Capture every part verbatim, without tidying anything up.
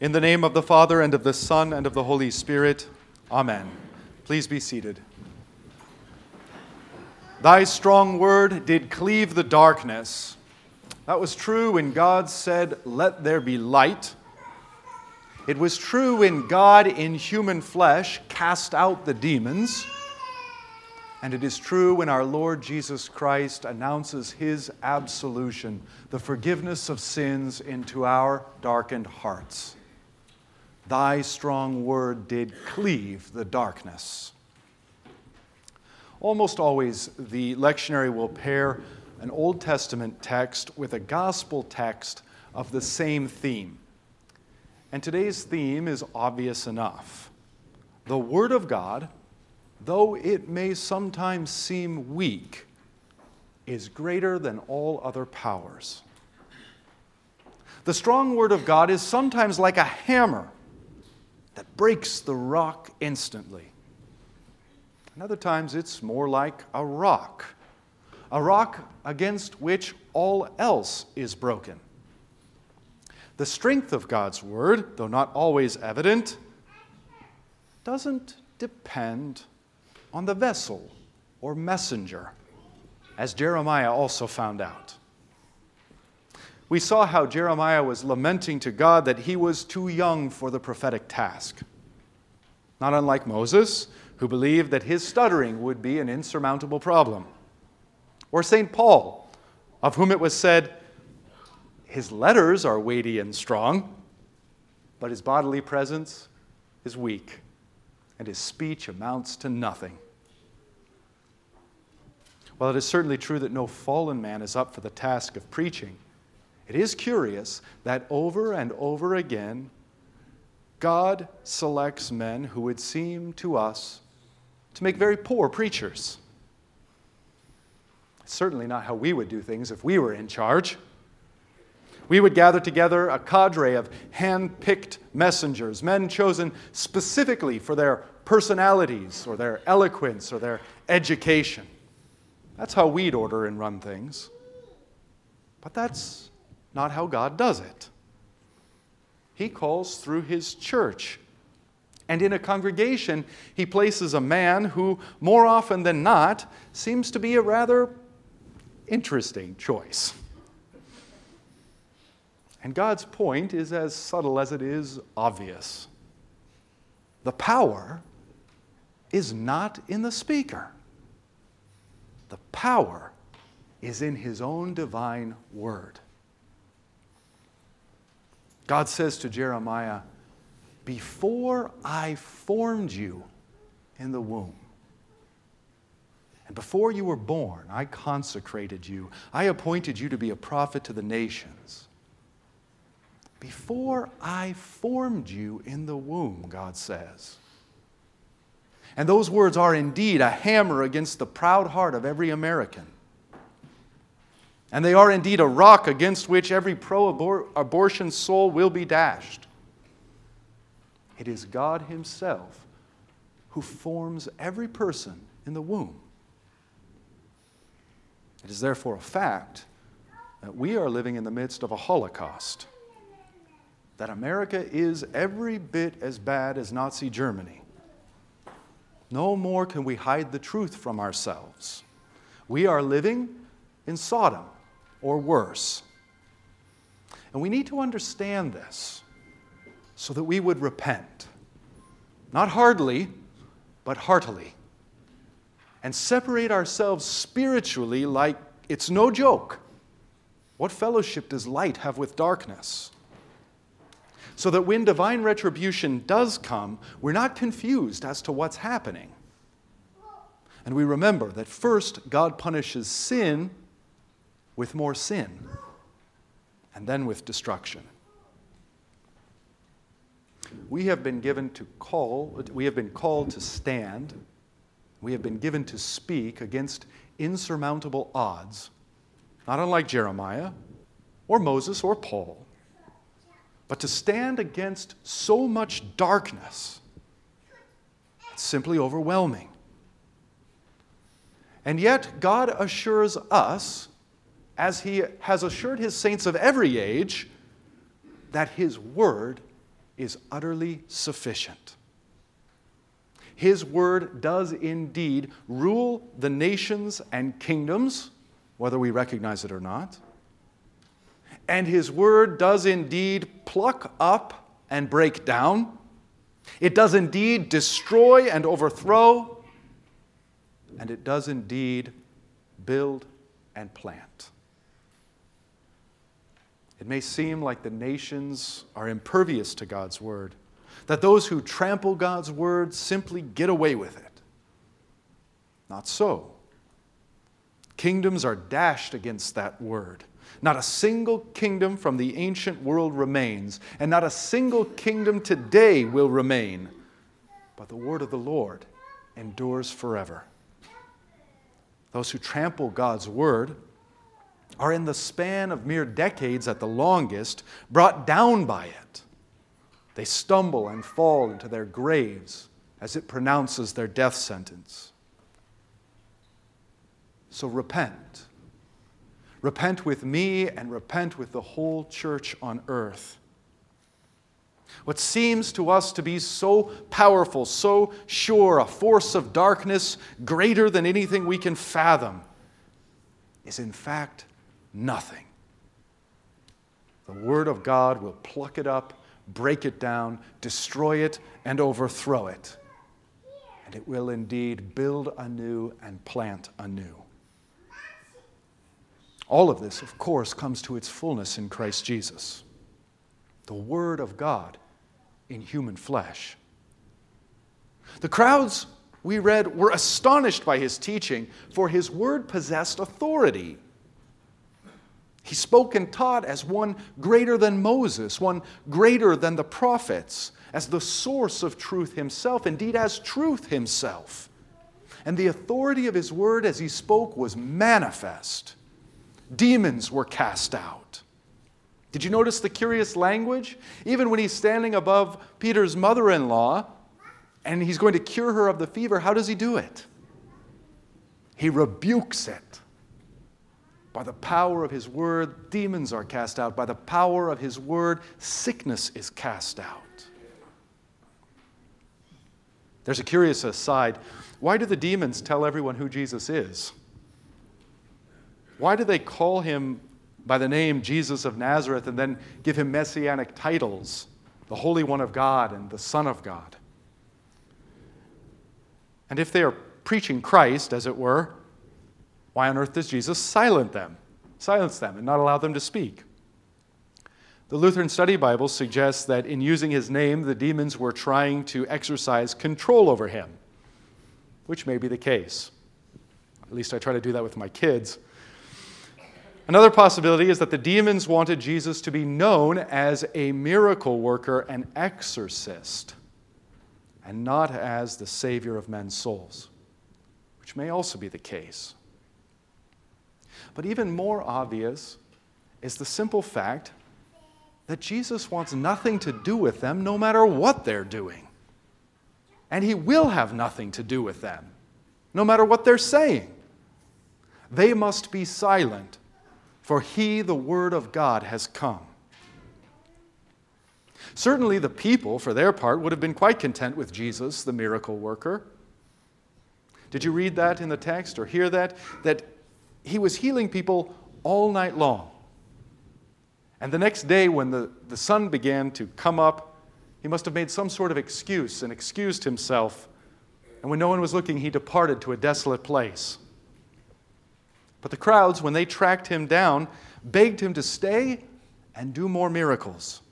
In the name of the Father, and of the Son, and of the Holy Spirit, amen. Please be seated. Thy strong word did cleave the darkness. That was true when God said, "Let there be light." It was true when God in human flesh cast out the demons. And it is true when our Lord Jesus Christ announces his absolution, the forgiveness of sins into our darkened hearts. Thy strong word did cleave the darkness. Almost always, the lectionary will pair an Old Testament text with a gospel text of the same theme. And today's theme is obvious enough. The Word of God, though it may sometimes seem weak, is greater than all other powers. The strong Word of God is sometimes like a hammer that breaks the rock instantly. And other times it's more like a rock, a rock against which all else is broken. The strength of God's Word, though not always evident, doesn't depend on the vessel or messenger, as Jeremiah also found out. We saw how Jeremiah was lamenting to God that he was too young for the prophetic task. Not unlike Moses, who believed that his stuttering would be an insurmountable problem. Or Saint Paul, of whom it was said, his letters are weighty and strong, but his bodily presence is weak, and his speech amounts to nothing. While it is certainly true that no fallen man is up for the task of preaching, it is curious that over and over again, God selects men who would seem to us to make very poor preachers. It's certainly not how we would do things if we were in charge. We would gather together a cadre of hand-picked messengers, men chosen specifically for their personalities or their eloquence or their education. That's how we'd order and run things. But that's not how God does it. He calls through his church. And in a congregation, he places a man who, more often than not, seems to be a rather interesting choice. And God's point is as subtle as it is obvious. The power is not in the speaker. The power is in his own divine word. God says to Jeremiah, "Before I formed you in the womb, and before you were born, I consecrated you. I appointed you to be a prophet to the nations. Before I formed you in the womb," God says. And those words are indeed a hammer against the proud heart of every American. And they are indeed a rock against which every pro-abortion soul will be dashed. It is God himself who forms every person in the womb. It is therefore a fact that we are living in the midst of a Holocaust, that America is every bit as bad as Nazi Germany. No more can we hide the truth from ourselves. We are living in Sodom, or worse. And we need to understand this so that we would repent, not hardly, but heartily, and separate ourselves spiritually like it's no joke. What fellowship does light have with darkness? So that when divine retribution does come, we're not confused as to what's happening. And we remember that first God punishes sin with more sin, and then with destruction. We have been given to call, we have been called to stand, we have been given to speak against insurmountable odds, not unlike Jeremiah, or Moses, or Paul. But to stand against so much darkness, it's simply overwhelming. And yet, God assures us, as he has assured his saints of every age, that his word is utterly sufficient. His word does indeed rule the nations and kingdoms, whether we recognize it or not. And his word does indeed pluck up and break down. It does indeed destroy and overthrow. And it does indeed build and plant. It may seem like the nations are impervious to God's word, that those who trample God's word simply get away with it. Not so. Kingdoms are dashed against that word. Not a single kingdom from the ancient world remains, and not a single kingdom today will remain. But the word of the Lord endures forever. Those who trample God's word are in the span of mere decades at the longest brought down by it. They stumble and fall into their graves as it pronounces their death sentence. So repent. Repent with me and repent with the whole church on earth. What seems to us to be so powerful, so sure, a force of darkness greater than anything we can fathom, is in fact nothing. The Word of God will pluck it up, break it down, destroy it, and overthrow it. And it will indeed build anew and plant anew. All of this, of course, comes to its fullness in Christ Jesus, the Word of God in human flesh. The crowds, we read, were astonished by his teaching, for his word possessed authority. He spoke and taught as one greater than Moses, one greater than the prophets, as the source of truth himself, indeed as truth himself. And the authority of his word as he spoke was manifest. Demons were cast out. Did you notice the curious language? Even when he's standing above Peter's mother-in-law and he's going to cure her of the fever, how does he do it? He rebukes it. By the power of his word, demons are cast out. By the power of his word, sickness is cast out. There's a curious aside. Why do the demons tell everyone who Jesus is? Why do they call him by the name Jesus of Nazareth and then give him messianic titles, the Holy One of God and the Son of God? And if they are preaching Christ, as it were, why on earth does Jesus silence them, silence them and not allow them to speak? The Lutheran Study Bible suggests that in using his name, the demons were trying to exercise control over him, which may be the case. At least I try to do that with my kids. Another possibility is that the demons wanted Jesus to be known as a miracle worker, an exorcist, and not as the Savior of men's souls, which may also be the case. But even more obvious is the simple fact that Jesus wants nothing to do with them no matter what they're doing. And he will have nothing to do with them, no matter what they're saying. They must be silent. For he, the Word of God, has come. Certainly the people, for their part, would have been quite content with Jesus, the miracle worker. Did you read that in the text or hear that? That he was healing people all night long. And the next day when the, the sun began to come up, he must have made some sort of excuse and excused himself. And when no one was looking, he departed to a desolate place. But the crowds, when they tracked him down, begged him to stay and do more miracles.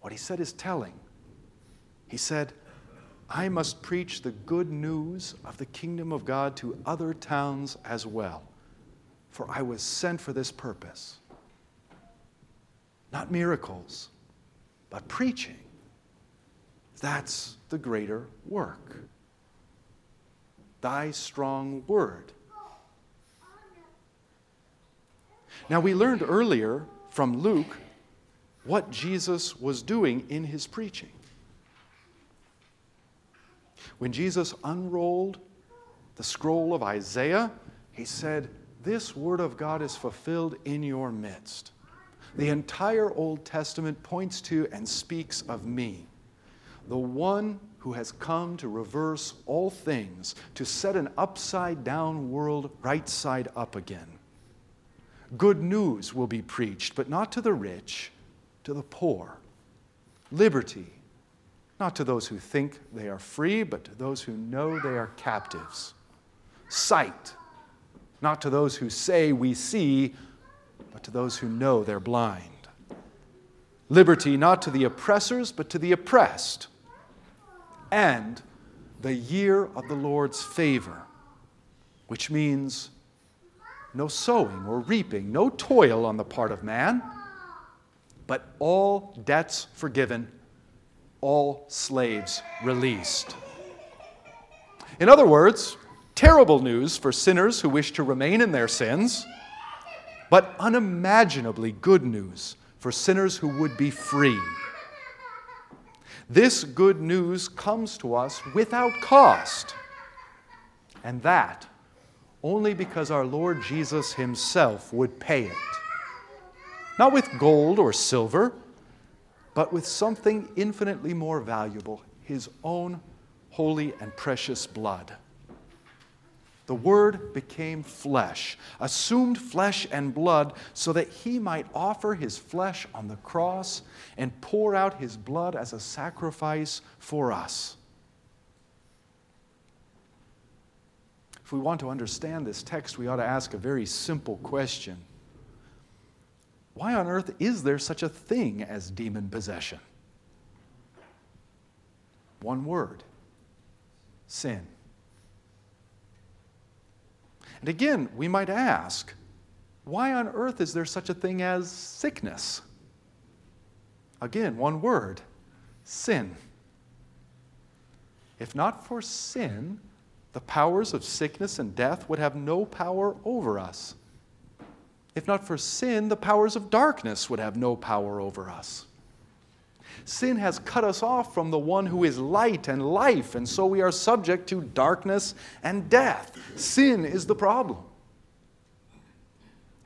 What he said is telling. He said, I must preach the good news of the kingdom of God to other towns as well, for I was sent for this purpose. Not miracles, but preaching. That's the greater work. Thy strong word. Now, we learned earlier from Luke what Jesus was doing in his preaching. When Jesus unrolled the scroll of Isaiah, he said, this word of God is fulfilled in your midst. The entire Old Testament points to and speaks of me, the one who has come to reverse all things, to set an upside-down world right side up again. Good news will be preached, but not to the rich, to the poor. Liberty, not to those who think they are free, but to those who know they are captives. Sight, not to those who say we see, but to those who know they're blind. Liberty, not to the oppressors, but to the oppressed. And the year of the Lord's favor, which means no sowing or reaping, no toil on the part of man, but all debts forgiven, all slaves released. In other words, terrible news for sinners who wish to remain in their sins, but unimaginably good news for sinners who would be free. This good news comes to us without cost, and that only because our Lord Jesus himself would pay it. Not with gold or silver, but with something infinitely more valuable, his own holy and precious blood. The Word became flesh, assumed flesh and blood, so that he might offer his flesh on the cross and pour out his blood as a sacrifice for us. If we want to understand this text, we ought to ask a very simple question. Why on earth is there such a thing as demon possession? One word: sin. And again, we might ask, why on earth is there such a thing as sickness? Again, one word: sin. If not for sin, the powers of sickness and death would have no power over us. If not for sin, the powers of darkness would have no power over us. Sin has cut us off from the one who is light and life, and so we are subject to darkness and death. Sin is the problem.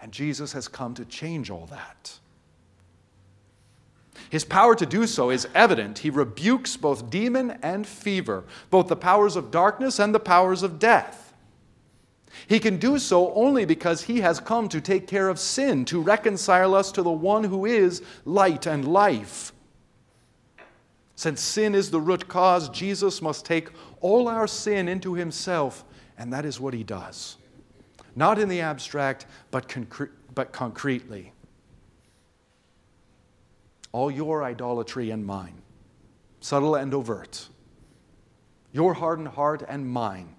And Jesus has come to change all that. His power to do so is evident. He rebukes both demon and fever, both the powers of darkness and the powers of death. He can do so only because he has come to take care of sin, to reconcile us to the one who is light and life. Since sin is the root cause, Jesus must take all our sin into himself, and that is what he does. Not in the abstract, but concre- but concretely. All your idolatry and mine, subtle and overt. Your hardened heart and mine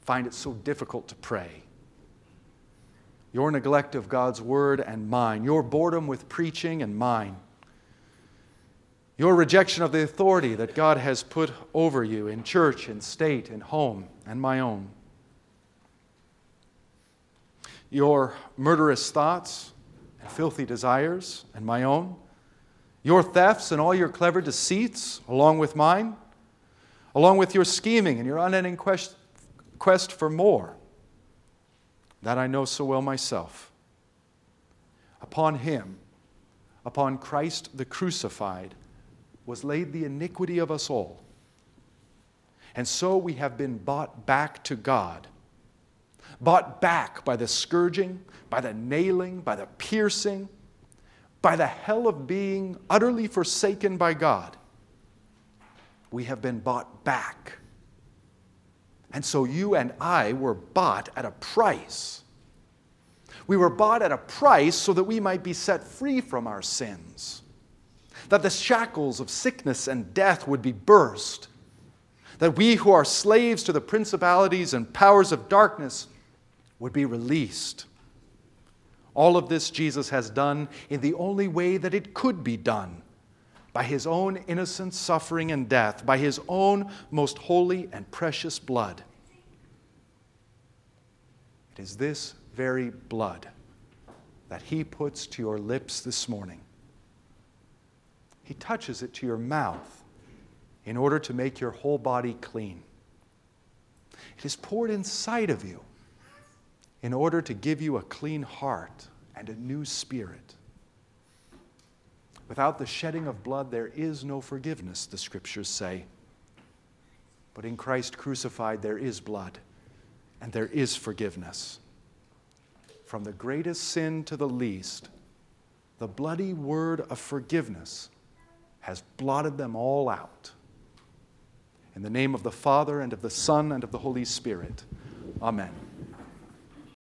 find it so difficult to pray. Your neglect of God's word and mine. Your boredom with preaching and mine. Your rejection of the authority that God has put over you in church, in state, in home, and my own. Your murderous thoughts and filthy desires, and my own. Your thefts and all your clever deceits, along with mine. Along with your scheming and your unending quest, quest for more. That I know so well myself. Upon him, upon Christ the crucified, was laid the iniquity of us all. And so we have been bought back to God, bought back by the scourging, by the nailing, by the piercing, by the hell of being utterly forsaken by God. We have been bought back. And so you and I were bought at a price. We were bought at a price so that we might be set free from our sins, that the shackles of sickness and death would be burst, that we who are slaves to the principalities and powers of darkness would be released. All of this Jesus has done in the only way that it could be done, by his own innocent suffering and death, by his own most holy and precious blood. It is this very blood that he puts to your lips this morning. He touches it to your mouth in order to make your whole body clean. It is poured inside of you in order to give you a clean heart and a new spirit. Without the shedding of blood, there is no forgiveness, the Scriptures say. But in Christ crucified, there is blood, and there is forgiveness. From the greatest sin to the least, the bloody word of forgiveness has blotted them all out. In the name of the Father, and of the Son, and of the Holy Spirit. Amen.